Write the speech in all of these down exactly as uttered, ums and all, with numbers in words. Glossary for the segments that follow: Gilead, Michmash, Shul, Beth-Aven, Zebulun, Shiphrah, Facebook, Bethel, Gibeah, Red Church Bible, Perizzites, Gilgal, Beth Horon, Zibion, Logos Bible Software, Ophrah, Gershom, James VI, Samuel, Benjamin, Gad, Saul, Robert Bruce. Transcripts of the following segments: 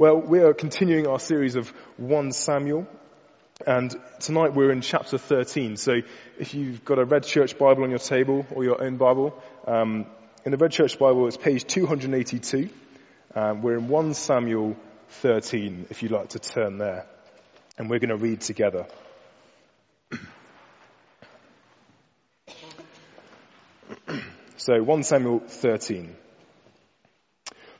Well, we are continuing our series of First Samuel, and tonight we're in chapter thirteen. So if you've got a Red Church Bible on your table or your own Bible, um, in the Red Church Bible it's page two eighty-two. Um, we're in First Samuel thirteen, if you'd like to turn there, and we're going to read together. So First Samuel thirteen.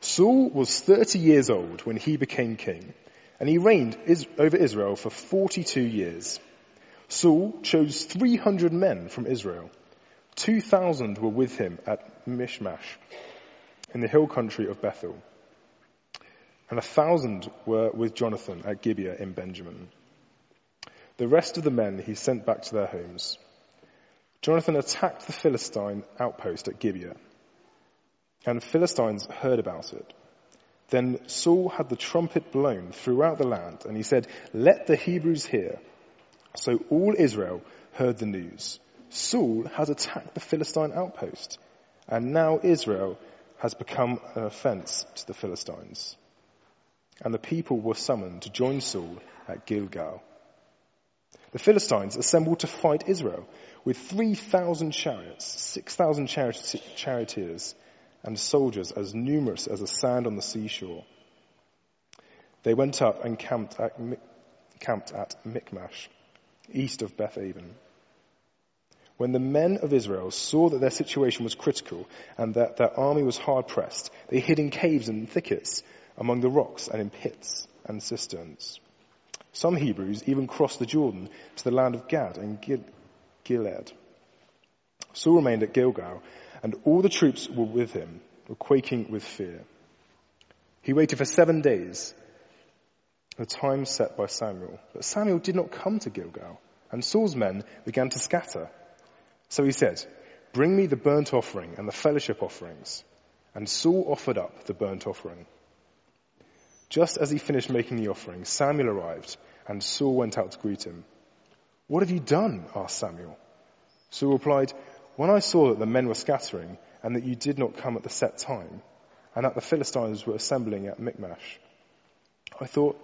Saul was thirty years old when he became king, and he reigned over Israel for forty-two years. Saul chose three hundred men from Israel. two thousand were with him at Michmash in the hill country of Bethel, and one thousand were with Jonathan at Gibeah in Benjamin. The rest of the men he sent back to their homes. Jonathan attacked the Philistine outpost at Gibeah, and the Philistines heard about it. Then Saul had the trumpet blown throughout the land, and he said, "Let the Hebrews hear." So all Israel heard the news. Saul has attacked the Philistine outpost, and now Israel has become an offense to the Philistines. And the people were summoned to join Saul at Gilgal. The Philistines assembled to fight Israel with three thousand chariots, six thousand charioteers, and soldiers as numerous as the sand on the seashore. They went up and camped at, camped at Michmash, east of Beth-Aven. When the men of Israel saw that their situation was critical and that their army was hard pressed, they hid in caves and thickets, among the rocks and in pits and cisterns. Some Hebrews even crossed the Jordan to the land of Gad and Gilead. Saul remained at Gilgal, and all the troops were with him, were quaking with fear. He waited for seven days, the time set by Samuel. But Samuel did not come to Gilgal, and Saul's men began to scatter. So he said, "Bring me the burnt offering and the fellowship offerings." And Saul offered up the burnt offering. Just as he finished making the offering, Samuel arrived, and Saul went out to greet him. "What have you done?" asked Samuel. Saul replied, "When I saw that the men were scattering, and that you did not come at the set time, and that the Philistines were assembling at Michmash, I thought,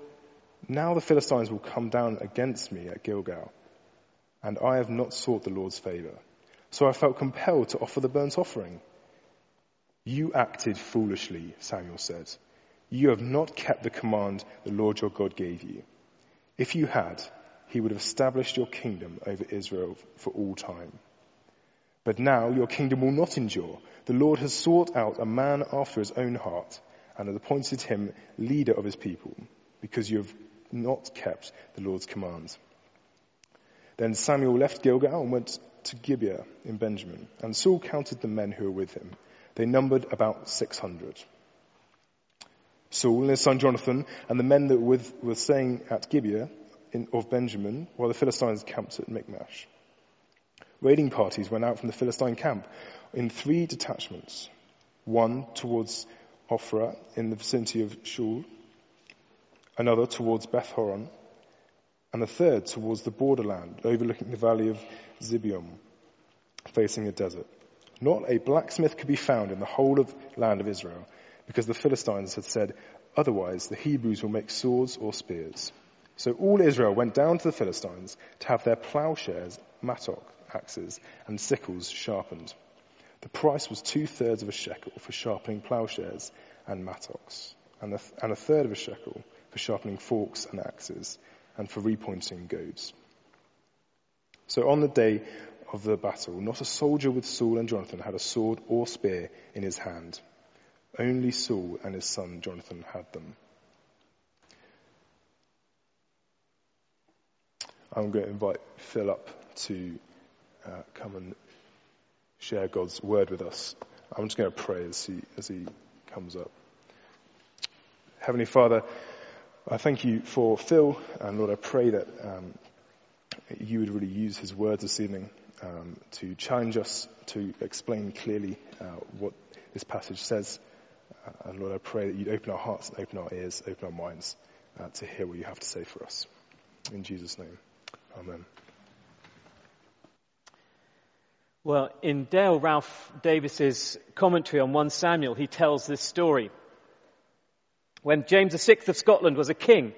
now the Philistines will come down against me at Gilgal, and I have not sought the Lord's favor. So I felt compelled to offer the burnt offering." "You acted foolishly," Samuel said. "You have not kept the command the Lord your God gave you. If you had, he would have established your kingdom over Israel for all time. But now your kingdom will not endure. The Lord has sought out a man after his own heart and has appointed him leader of his people, because you have not kept the Lord's commands." Then Samuel left Gilgal and went to Gibeah in Benjamin, and Saul counted the men who were with him. They numbered about six hundred. Saul and his son Jonathan and the men that were, with, were staying at Gibeah in, of Benjamin, while the Philistines camped at Michmash. Raiding parties went out from the Philistine camp in three detachments, one towards Ophrah in the vicinity of Shul, another towards Beth Horon, and the third towards the borderland overlooking the valley of Zibion, facing the desert. Not a blacksmith could be found in the whole of land of Israel, because the Philistines had said, "Otherwise the Hebrews will make swords or spears." So all Israel went down to the Philistines to have their plowshares, mattock, axes and sickles sharpened. The price was two-thirds of a shekel for sharpening plowshares and mattocks, and a, th- and a third of a shekel for sharpening forks and axes, and for repointing goads. So on the day of the battle, not a soldier with Saul and Jonathan had a sword or spear in his hand. Only Saul and his son Jonathan had them. I'm going to invite Phil up to Uh, come and share God's word with us. I'm just going to pray as he, as he comes up. Heavenly Father, I thank you for Phil, and Lord, I pray that um, you would really use his words this evening um, to challenge us, to explain clearly uh, what this passage says. Uh, and Lord, I pray that you'd open our hearts, and open our ears, open our minds uh, to hear what you have to say for us. In Jesus' name, amen. Well, in Dale Ralph Davis's commentary on First Samuel, he tells this story. When James the sixth of Scotland was a king,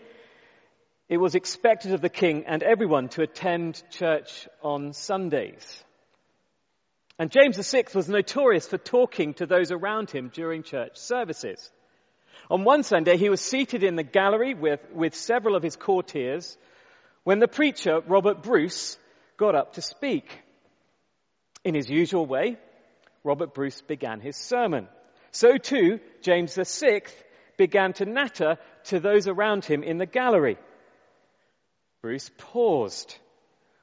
it was expected of the king and everyone to attend church on Sundays. And James the sixth was notorious for talking to those around him during church services. On one Sunday, he was seated in the gallery with, with several of his courtiers when the preacher, Robert Bruce, got up to speak. In his usual way, Robert Bruce began his sermon. So too, James the sixth began to natter to those around him in the gallery. Bruce paused,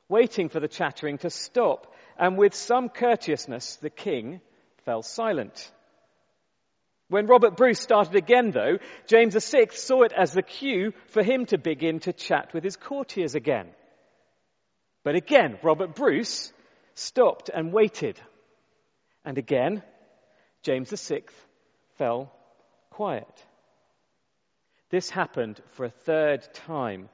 waiting for the chattering to stop, and with some courteousness, the king fell silent. When Robert Bruce started again, though, James the sixth saw it as the cue for him to begin to chat with his courtiers again. But again, Robert Bruce stopped and waited. And again, James the sixth fell quiet. This happened for a third time.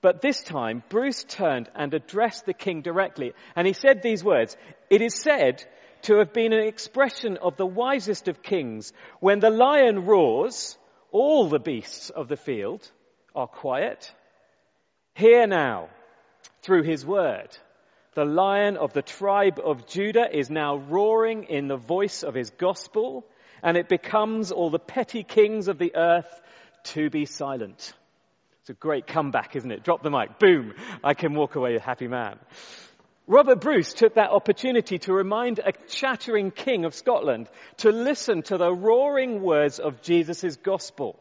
But this time, Bruce turned and addressed the king directly. And he said these words, "It is said to have been an expression of the wisest of kings. When the lion roars, all the beasts of the field are quiet. Hear now, through his word, the lion of the tribe of Judah is now roaring in the voice of his gospel, and it becomes all the petty kings of the earth to be silent." It's a great comeback, isn't it? Drop the mic. Boom. I can walk away a happy man. Robert Bruce took that opportunity to remind a chattering king of Scotland to listen to the roaring words of Jesus' gospel.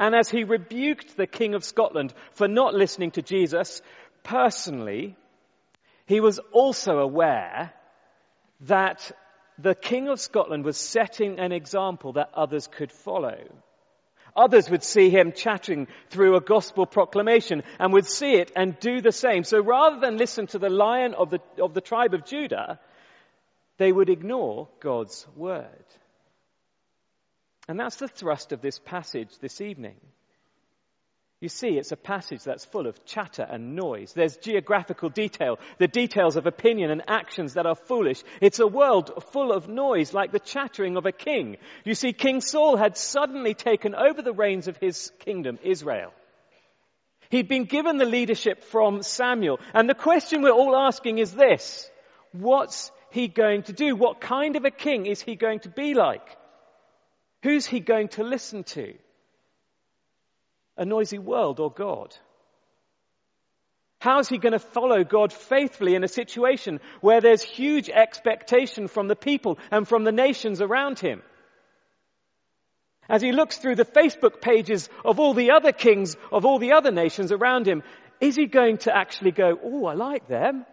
And as he rebuked the king of Scotland for not listening to Jesus personally, he was also aware that the king of Scotland was setting an example that others could follow. Others would see him chattering through a gospel proclamation and would see it and do the same. So rather than listen to the lion of the, of the tribe of Judah, they would ignore God's word. And that's the thrust of this passage this evening. You see, it's a passage that's full of chatter and noise. There's geographical detail, the details of opinion and actions that are foolish. It's a world full of noise, like the chattering of a king. You see, King Saul had suddenly taken over the reins of his kingdom, Israel. He'd been given the leadership from Samuel. And the question we're all asking is this: what's he going to do? What kind of a king is he going to be like? Who's he going to listen to? A noisy world or God? How's he going to follow God faithfully in a situation where there's huge expectation from the people and from the nations around him? As he looks through the Facebook pages of all the other kings of all the other nations around him, is he going to actually go, "Oh, I like them.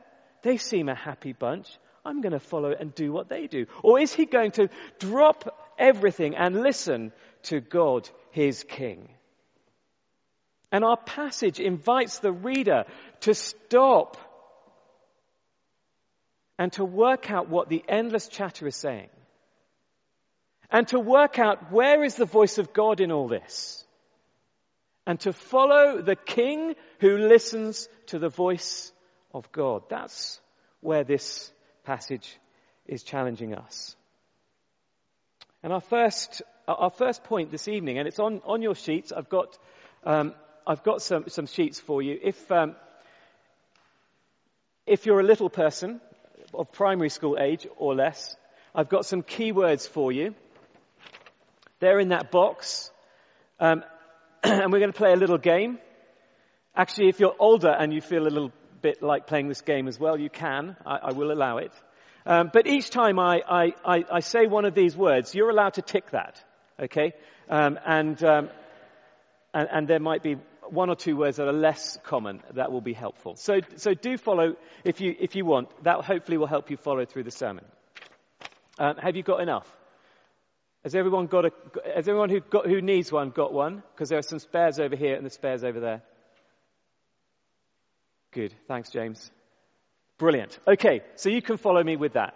They seem a happy bunch. I'm going to follow and do what they do"? Or is he going to drop everything and listen to God, his king? And our passage invites the reader to stop and to work out what the endless chatter is saying, and to work out where is the voice of God in all this, and to follow the king who listens to the voice of God. That's where this passage is challenging us. And our first, our first point this evening, and it's on, on your sheets, I've got... Um, I've got some, some sheets for you. If um, if you're a little person of primary school age or less, I've got some keywords for you. They're in that box. Um, and we're going to play a little game. Actually, if you're older and you feel a little bit like playing this game as well, you can. I, I will allow it. Um, but each time I, I, I, I say one of these words, you're allowed to tick that. Okay? Um, and... Um, And, and there might be one or two words that are less common that will be helpful. So, so do follow if you if you want. That hopefully will help you follow through the sermon. Um, have you got enough? Has everyone got a? Has everyone who got who needs one got one? Because there are some spares over here and the spares over there. Good. Thanks, James. Brilliant. Okay, so you can follow me with that.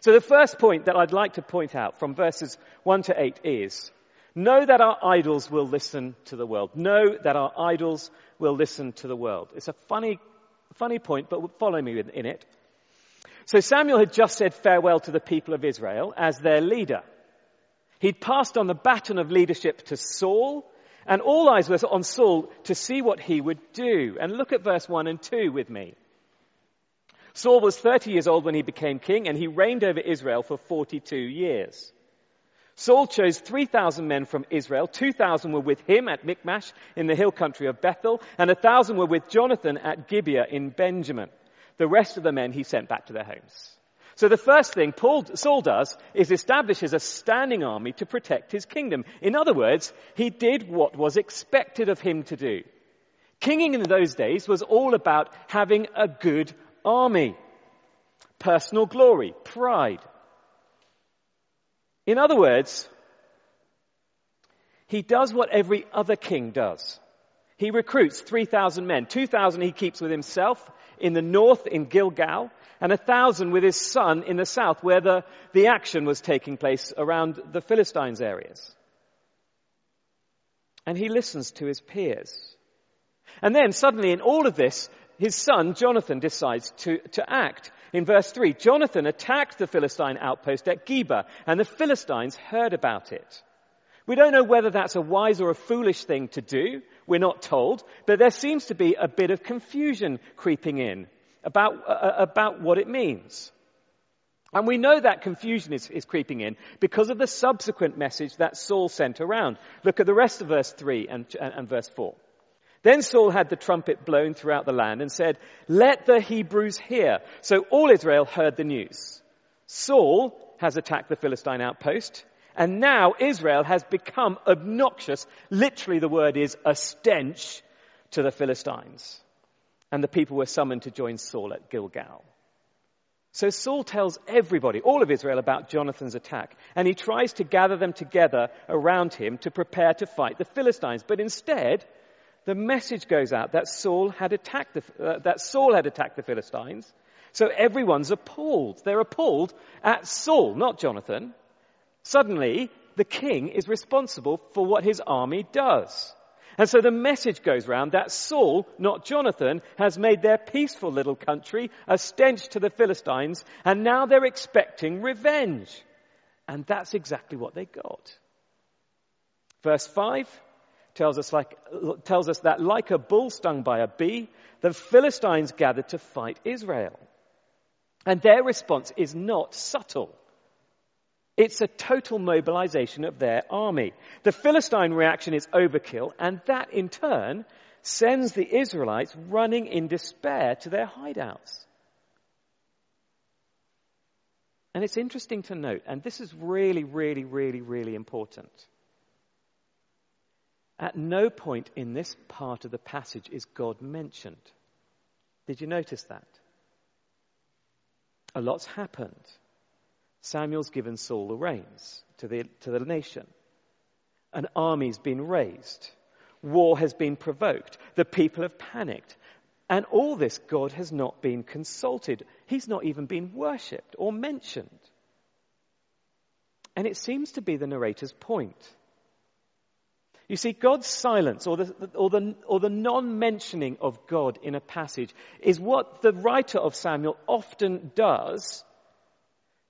So the first point that I'd like to point out from verses one to eight is: know that our idols will listen to the world. Know that our idols will listen to the world. It's a funny, funny point, but follow me in it. So Samuel had just said farewell to the people of Israel as their leader. He'd passed on the baton of leadership to Saul, and all eyes were on Saul to see what he would do. And look at verse one and two with me. Saul was thirty years old when he became king, and he reigned over Israel for forty-two years. Saul chose three thousand men from Israel. two thousand were with him at Michmash in the hill country of Bethel, and one thousand were with Jonathan at Gibeah in Benjamin. The rest of the men he sent back to their homes. So the first thing Paul, Saul does is establishes a standing army to protect his kingdom. In other words, he did what was expected of him to do. Kinging in those days was all about having a good army, personal glory, pride. In other words, he does what every other king does. He recruits three thousand men. two thousand he keeps with himself in the north in Gilgal, and one thousand with his son in the south, where the, the action was taking place around the Philistines' areas. And he listens to his peers. And then suddenly in all of this, his son Jonathan decides to, to act. In verse three, Jonathan attacked the Philistine outpost at Gibeah, and the Philistines heard about it. We don't know whether that's a wise or a foolish thing to do. We're not told. But there seems to be a bit of confusion creeping in about, uh, about what it means. And we know that confusion is, is creeping in because of the subsequent message that Saul sent around. Look at the rest of verse three and, and, and verse four. Then Saul had the trumpet blown throughout the land and said, "Let the Hebrews hear." So all Israel heard the news. Saul has attacked the Philistine outpost. And now Israel has become obnoxious. Literally the word is a stench to the Philistines. And the people were summoned to join Saul at Gilgal. So Saul tells everybody, all of Israel, about Jonathan's attack. And he tries to gather them together around him to prepare to fight the Philistines. But instead, the message goes out that Saul had attacked the, uh, that Saul had attacked the Philistines. So everyone's appalled. They're appalled at Saul, not Jonathan. Suddenly, the king is responsible for what his army does. And so the message goes round that Saul, not Jonathan, has made their peaceful little country a stench to the Philistines, and now they're expecting revenge. And that's exactly what they got. Verse five tells us, like, tells us that like a bull stung by a bee, the Philistines gathered to fight Israel. And their response is not subtle. It's a total mobilization of their army. The Philistine reaction is overkill, and that in turn sends the Israelites running in despair to their hideouts. And it's interesting to note, and this is really, really, really, really important. At no point in this part of the passage is God mentioned. Did you notice that? A lot's happened. Samuel's given Saul the reins to the, to the nation. An army's been raised. War has been provoked. The people have panicked. And all this, God has not been consulted. He's not even been worshipped or mentioned. And it seems to be the narrator's point. You see, God's silence or the, or the, or the non-mentioning of God in a passage is what the writer of Samuel often does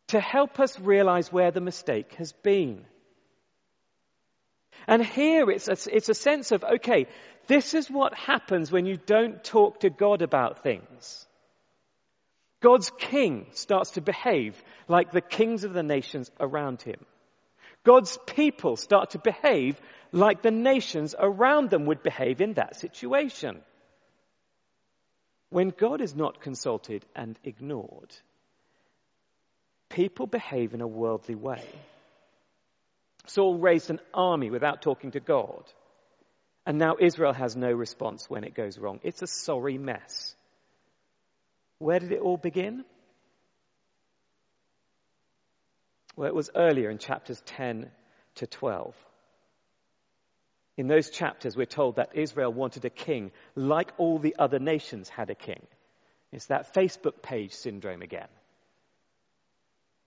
to help us realize where the mistake has been. And here it's a, it's a sense of, okay, this is what happens when you don't talk to God about things. God's king starts to behave like the kings of the nations around him. God's people start to behave like the nations around them would behave in that situation. When God is not consulted and ignored, people behave in a worldly way. Saul raised an army without talking to God. And now Israel has no response when it goes wrong. It's a sorry mess. Where did it all begin? Well, it was earlier in chapters ten to twelve. In those chapters, we're told that Israel wanted a king like all the other nations had a king. It's that Facebook page syndrome again.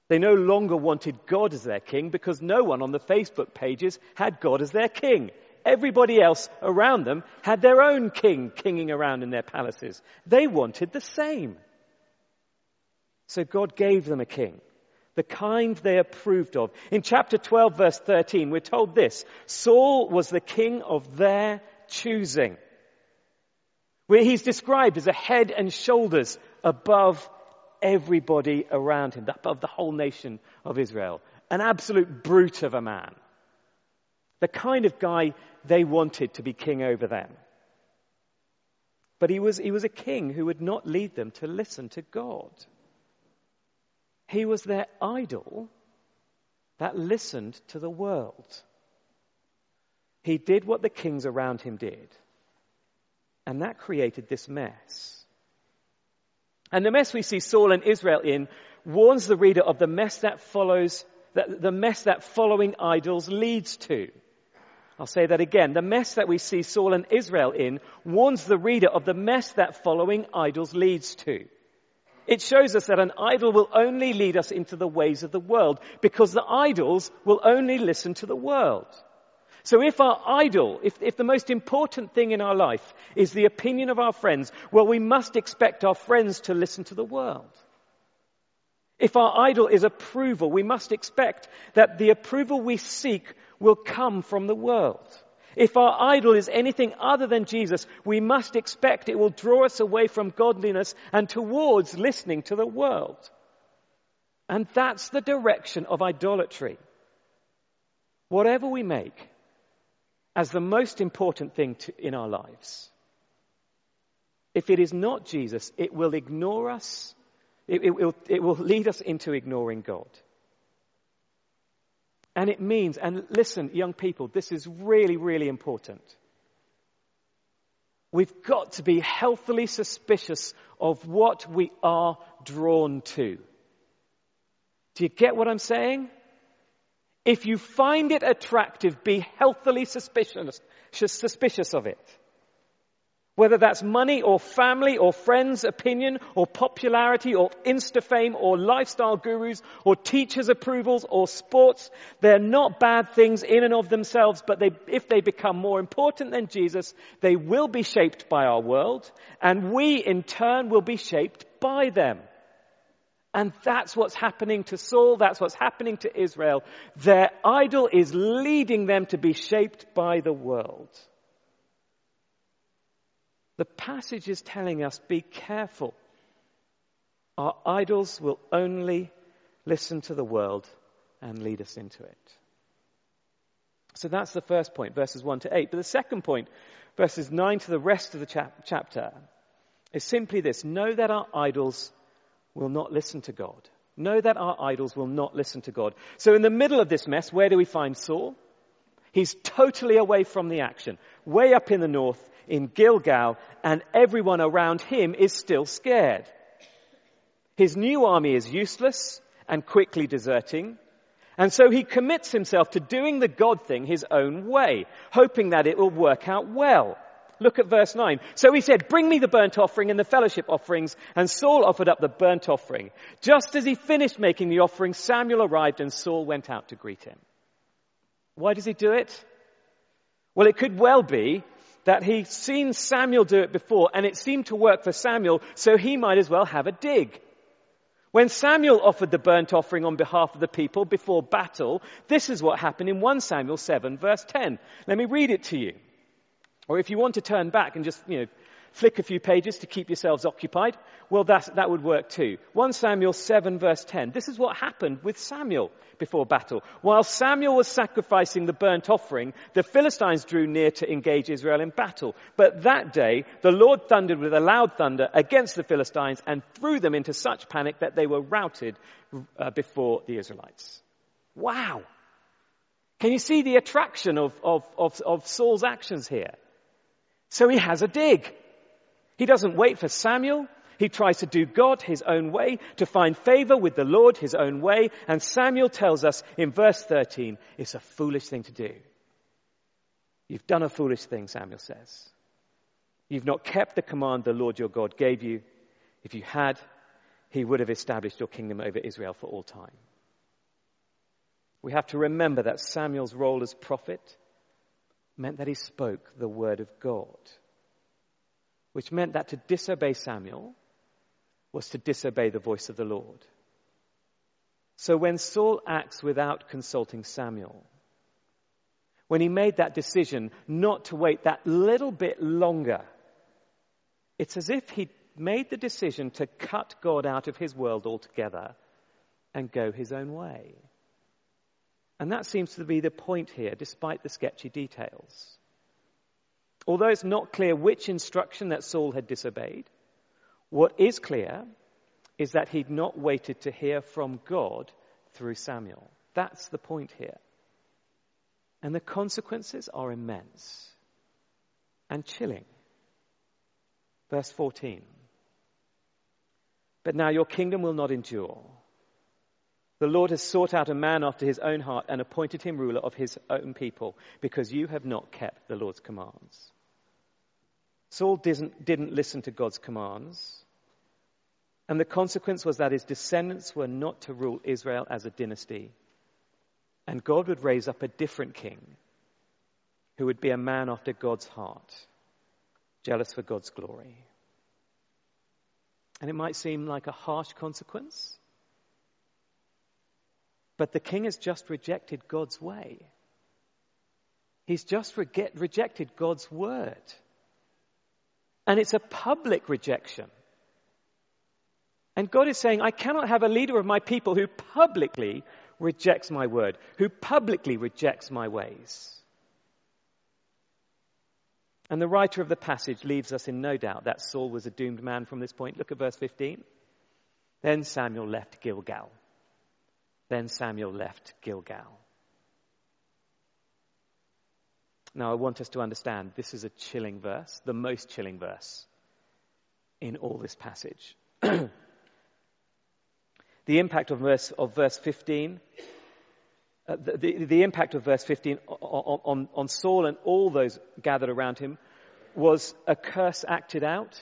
They no longer wanted God as their king because no one on the Facebook pages had God as their king. Everybody else around them had their own king kinging around in their palaces. They wanted the same. So God gave them a king the kind they approved of. In chapter twelve, verse thirteen, we're told this: Saul was the king of their choosing, where he's described as a head and shoulders above everybody around him, above the whole nation of Israel. An absolute brute of a man. The kind of guy they wanted to be king over them. But he was, he was a king who would not lead them to listen to God. He was their idol that listened to the world. He did what the kings around him did. And that created this mess. And the mess we see Saul and Israel in warns the reader of the mess that follows, that the mess that following idols leads to. I'll say that again. The mess that we see Saul and Israel in warns the reader of the mess that following idols leads to. It shows us that an idol will only lead us into the ways of the world, because the idols will only listen to the world. So if our idol, if, if the most important thing in our life is the opinion of our friends, well, we must expect our friends to listen to the world. If our idol is approval, we must expect that the approval we seek will come from the world. If our idol is anything other than Jesus, we must expect it will draw us away from godliness and towards listening to the world. And that's the direction of idolatry. Whatever we make as the most important thing to, in our lives, if it is not Jesus, it will ignore us. It, it, will, it will lead us into ignoring God. And it means, and listen, young people, this is really, really important. We've got to be healthily suspicious of what we are drawn to. Do you get what I'm saying? If you find it attractive, be healthily suspicious, suspicious of it. Whether that's money or family or friends' opinion or popularity or Insta fame or lifestyle gurus or teachers' approvals or sports, they're not bad things in and of themselves, but they, if they become more important than Jesus, they will be shaped by our world, and we in turn will be shaped by them. And that's what's happening to Saul, that's what's happening to Israel. Their idol is leading them to be shaped by the world. The passage is telling us, be careful. Our idols will only listen to the world and lead us into it. So that's the first point, verses one to eight. But the second point, verses nine to the rest of the chap- chapter, is simply this: know that our idols will not listen to God. Know that our idols will not listen to God. So in the middle of this mess, where do we find Saul? He's totally away from the action, way up in the north, in Gilgal, and everyone around him is still scared. His new army is useless and quickly deserting, and so he commits himself to doing the God thing his own way, hoping that it will work out well. Look at verse nine. So he said, "Bring me the burnt offering and the fellowship offerings." And Saul offered up the burnt offering. Just as he finished making the offering, Samuel arrived and Saul went out to greet him. Why does he do it? Well, it could well be that he'd seen Samuel do it before, and it seemed to work for Samuel, so he might as well have a dig. When Samuel offered the burnt offering on behalf of the people before battle, this is what happened in First Samuel seven, verse ten. Let me read it to you. Or if you want to turn back and just, you know, flick a few pages to keep yourselves occupied, well, that, that would work too. First Samuel seven, verse ten. This is what happened with Samuel before battle. While Samuel was sacrificing the burnt offering, the Philistines drew near to engage Israel in battle. But that day, the Lord thundered with a loud thunder against the Philistines and threw them into such panic that they were routed uh, before the Israelites. Wow! Can you see the attraction of, of, of, of Saul's actions here? So he has a dig. He doesn't wait for Samuel. He tries to do God his own way, to find favor with the Lord his own way. And Samuel tells us in verse thirteen, it's a foolish thing to do. You've done a foolish thing, Samuel says. You've not kept the command the Lord your God gave you. If you had, he would have established your kingdom over Israel for all time. We have to remember that Samuel's role as prophet meant that he spoke the word of God, which meant that to disobey Samuel was to disobey the voice of the Lord. So when Saul acts without consulting Samuel, when he made that decision not to wait that little bit longer, it's as if he made the decision to cut God out of his world altogether and go his own way. And that seems to be the point here, despite the sketchy details. Although it's not clear which instruction that Saul had disobeyed, what is clear is that he'd not waited to hear from God through Samuel. That's the point here. And the consequences are immense and chilling. Verse fourteen. But now your kingdom will not endure. The Lord has sought out a man after his own heart and appointed him ruler of his own people, because you have not kept the Lord's commands. Saul didn't, didn't listen to God's commands. And the consequence was that his descendants were not to rule Israel as a dynasty. And God would raise up a different king who would be a man after God's heart, jealous for God's glory. And it might seem like a harsh consequence, but the king has just rejected God's way. He's just re- rejected God's word. And it's a public rejection. And God is saying, I cannot have a leader of my people who publicly rejects my word, who publicly rejects my ways. And the writer of the passage leaves us in no doubt that Saul was a doomed man from this point. Look at verse fifteen. Then Samuel left Gilgal. Then Samuel left Gilgal. Now I want us to understand this is a chilling verse, the most chilling verse in all this passage. The impact of verse of verse fifteen, uh, the, the, the impact of verse fifteen on, on, on Saul and all those gathered around him was a curse acted out.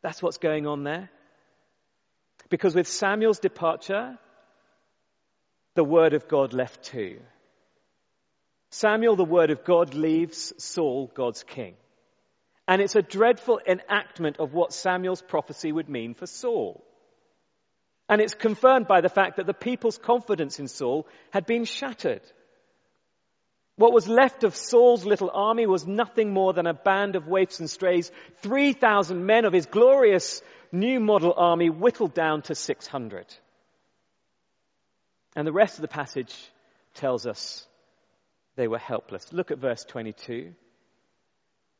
That's what's going on there. Because with Samuel's departure, the word of God left too. Samuel, the word of God, leaves Saul, God's king. And it's a dreadful enactment of what Samuel's prophecy would mean for Saul. And it's confirmed by the fact that the people's confidence in Saul had been shattered. What was left of Saul's little army was nothing more than a band of waifs and strays, three thousand men of his glorious new model army whittled down to six hundred. And the rest of the passage tells us they were helpless. Look at verse twenty-two.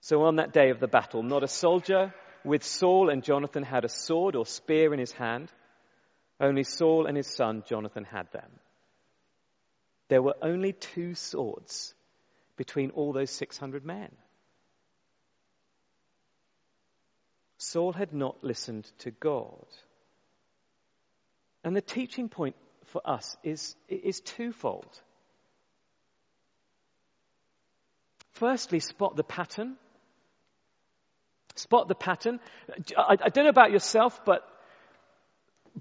So on that day of the battle, not a soldier with Saul and Jonathan had a sword or spear in his hand. Only Saul and his son Jonathan had them. There were only two swords between all those six hundred men. Saul had not listened to God. And the teaching point for us is, is twofold. Firstly, spot the pattern. Spot the pattern. I, I don't know about yourself, but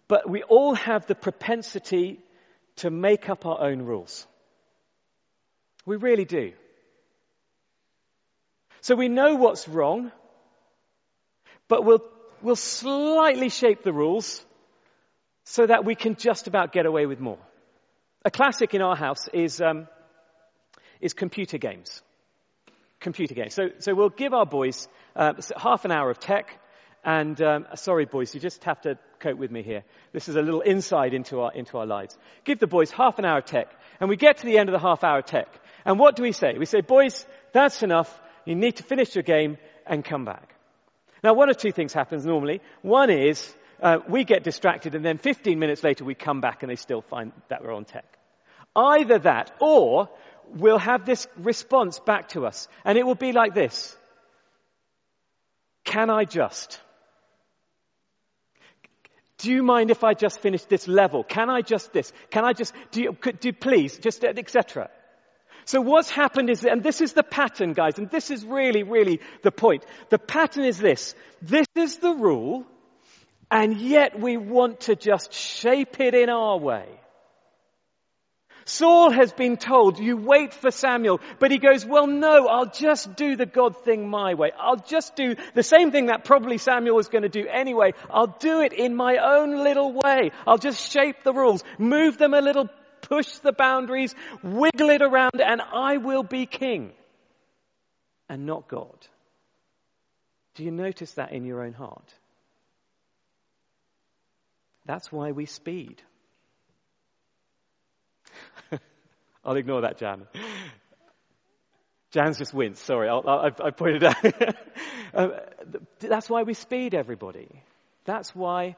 But we all have the propensity to make up our own rules. We really do. So we know what's wrong, but we'll, we'll slightly shape the rules so that we can just about get away with more. A classic in our house is, um, is computer games. Computer games. So, so we'll give our boys uh, half an hour of tech. And um, sorry, boys, you just have to cope with me here. This is a little insight into our into our lives. Give the boys half an hour of tech, and we get to the end of the half hour of tech. And what do we say? We say, boys, that's enough. You need to finish your game and come back. Now, one of two things happens normally. One is uh, we get distracted, and then fifteen minutes later we come back, and they still find that we're on tech. Either that, or we'll have this response back to us, and it will be like this: Can I just? Do you mind if I just finish this level? Can I just this? Can I just, do you, could, do please, just, et cetera. So what's happened is, and this is the pattern, guys, and this is really, really the point. The pattern is this. This is the rule, and yet we want to just shape it in our way. Saul has been told, you wait for Samuel. But he goes, well, no, I'll just do the God thing my way. I'll just do the same thing that probably Samuel was going to do anyway. I'll do it in my own little way. I'll just shape the rules, move them a little, push the boundaries, wiggle it around, and I will be king and not God. Do you notice that in your own heart? That's why we speed. I'll ignore that, Jan. Jan's just winced. Sorry, I'll, I'll, I pointed out. um, that's why we speed, everybody. That's why.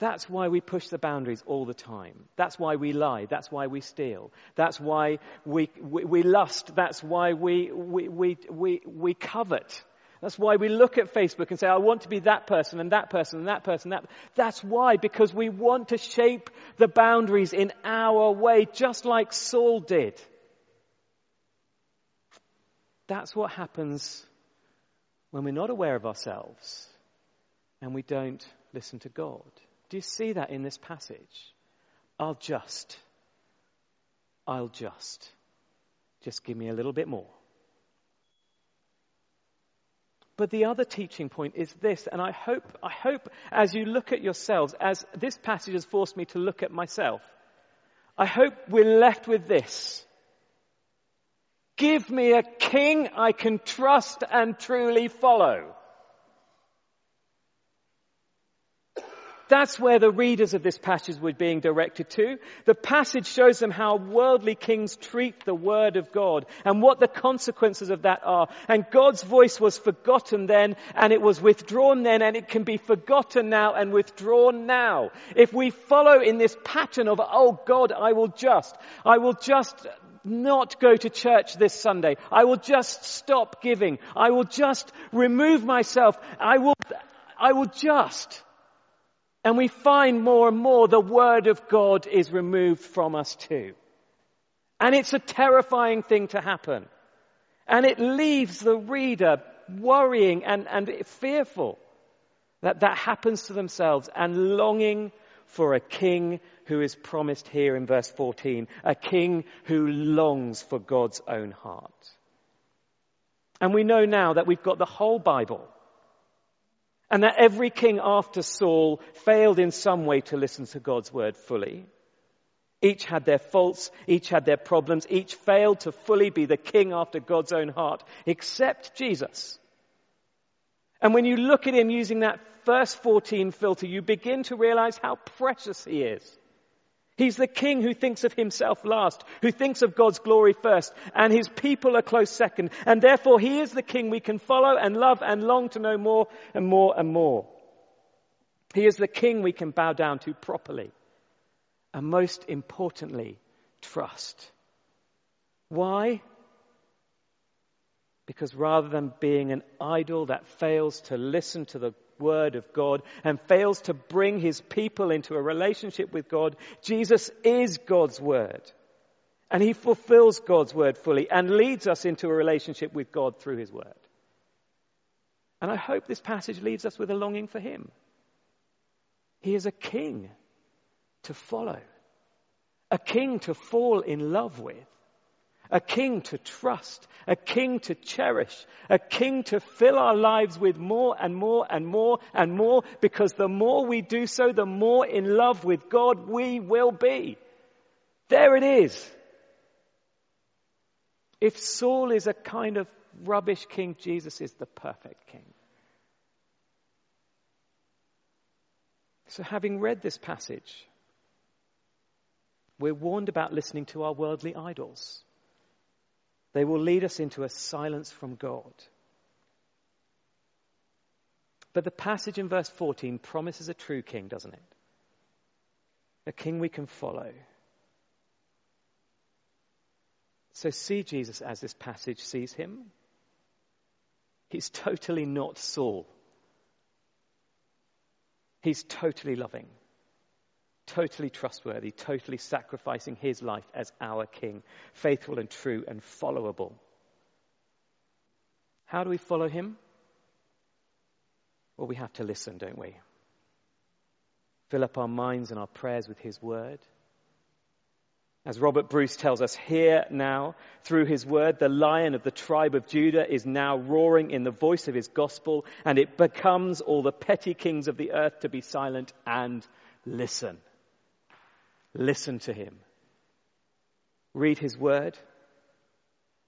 That's why we push the boundaries all the time. That's why we lie. That's why we steal. That's why we we, we lust. That's why we we we we, we covet. That's why we look at Facebook and say, I want to be that person and that person and that person. That. That's why, because we want to shape the boundaries in our way, just like Saul did. That's what happens when we're not aware of ourselves and we don't listen to God. Do you see that in this passage? I'll just. I'll just. Just give me a little bit more. But the other teaching point is this, and I hope, I hope as you look at yourselves, as this passage has forced me to look at myself, I hope we're left with this. Give me a king I can trust and truly follow. That's where the readers of this passage were being directed to. The passage shows them how worldly kings treat the word of God and what the consequences of that are. And God's voice was forgotten then, and it was withdrawn then, and it can be forgotten now and withdrawn now. If we follow in this pattern of, oh God, I will just, I will just not go to church this Sunday. I will just stop giving. I will just remove myself. I will, I will just... And we find more and more the word of God is removed from us too. And it's a terrifying thing to happen. And it leaves the reader worrying and, and fearful that that happens to themselves and longing for a king who is promised here in verse fourteen, a king who longs for God's own heart. And we know now that we've got the whole Bible. And that every king after Saul failed in some way to listen to God's word fully. Each had their faults, each had their problems, each failed to fully be the king after God's own heart, except Jesus. And when you look at him using that verse fourteen filter, you begin to realize how precious he is. He's the king who thinks of himself last, who thinks of God's glory first, and his people a close second. And therefore, he is the king we can follow and love and long to know more and more and more. He is the king we can bow down to properly. And most importantly, trust. Why? Because rather than being an idol that fails to listen to the word of God and fails to bring his people into a relationship with God, Jesus is God's word, and he fulfills God's word fully and leads us into a relationship with God through his word. And I hope this passage leaves us with a longing for him. He is a king to follow, a king to fall in love with, a king to trust, a king to cherish, a king to fill our lives with more and more and more and more, because the more we do so, the more in love with God we will be. There it is. If Saul is a kind of rubbish king, Jesus is the perfect king. So having read this passage, we're warned about listening to our worldly idols. They will lead us into a silence from God. But the passage in verse fourteen promises a true king, doesn't it? A king we can follow. So see Jesus as this passage sees him. He's totally not Saul. He's totally loving, totally trustworthy, totally sacrificing his life as our king, faithful and true and followable. How do we follow him? Well, we have to listen, don't we? Fill up our minds and our prayers with his word. As Robert Bruce tells us here now, through his word, the lion of the tribe of Judah is now roaring in the voice of his gospel, and it becomes all the petty kings of the earth to be silent and listen. Listen to him. Read his word.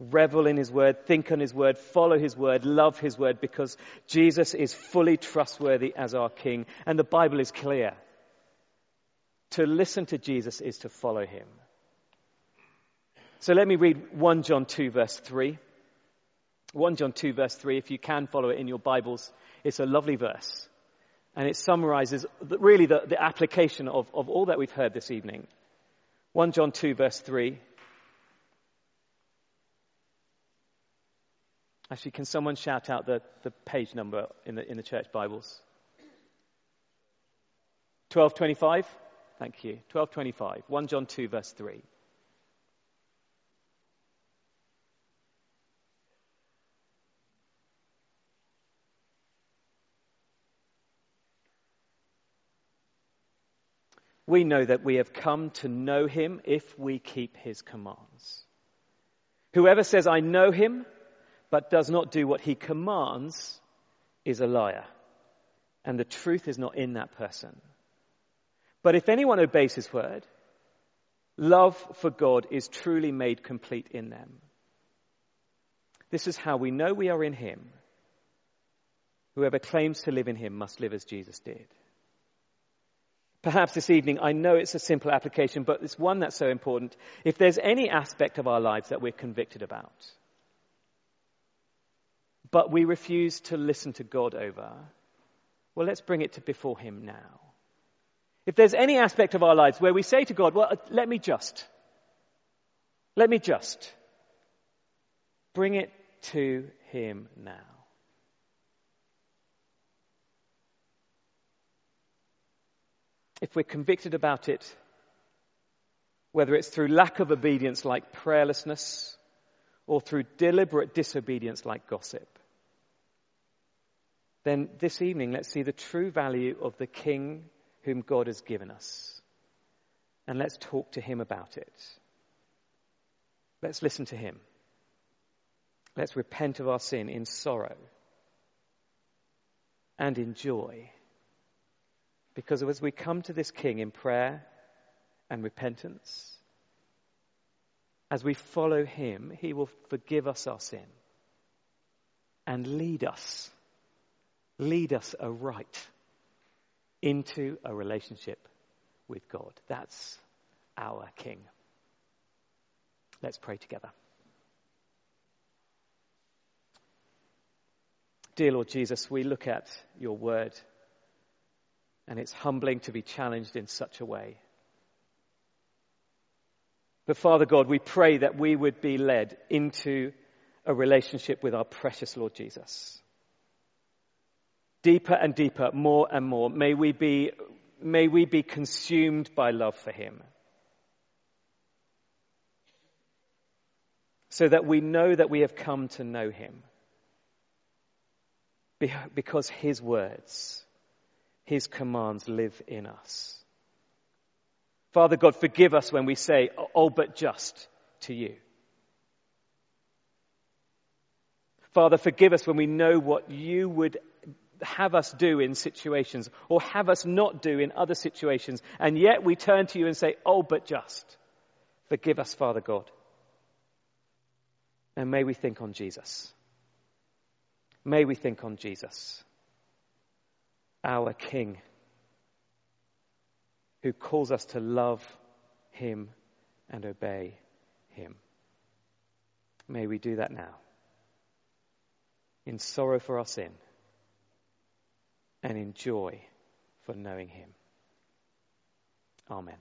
Revel in his word. Think on his word. Follow his word. Love his word, because Jesus is fully trustworthy as our king. And the Bible is clear. To listen to Jesus is to follow him. So let me read First John two verse three. First John two verse three, if you can follow it in your Bibles. It's a lovely verse. And it summarizes really the, the application of, of all that we've heard this evening. First John two verse three. Actually, can someone shout out the, the page number in the, in the church Bibles? twelve twenty-five? Thank you. twelve twenty-five. First John two verse three. We know that we have come to know him if we keep his commands. Whoever says, I know him, but does not do what he commands, is a liar, and the truth is not in that person. But if anyone obeys his word, love for God is truly made complete in them. This is how we know we are in him. Whoever claims to live in him must live as Jesus did. Perhaps this evening, I know it's a simple application, but it's one that's so important. If there's any aspect of our lives that we're convicted about, but we refuse to listen to God over, well, let's bring it to before him now. If there's any aspect of our lives where we say to God, well, let me just, let me just, bring it to him now. If we're convicted about it, whether it's through lack of obedience like prayerlessness or through deliberate disobedience like gossip, then this evening let's see the true value of the King whom God has given us. And let's talk to him about it. Let's listen to him. Let's repent of our sin in sorrow and in joy. Because as we come to this King in prayer and repentance, as we follow him, he will forgive us our sin and lead us, lead us aright into a relationship with God. That's our King. Let's pray together. Dear Lord Jesus, we look at your word, and it's humbling to be challenged in such a way. But Father God, we pray that we would be led into a relationship with our precious Lord Jesus. Deeper and deeper, more and more, may we be, may we be consumed by love for him. So that we know that we have come to know him. Because his words, his commands live in us. Father God, forgive us when we say, all but just to you. Father, forgive us when we know what you would have us do in situations or have us not do in other situations, and yet we turn to you and say, all but just. Forgive us, Father God. And may we think on Jesus. May we think on Jesus. Our King, who calls us to love him and obey him. May we do that now, in sorrow for our sin and in joy for knowing him. Amen.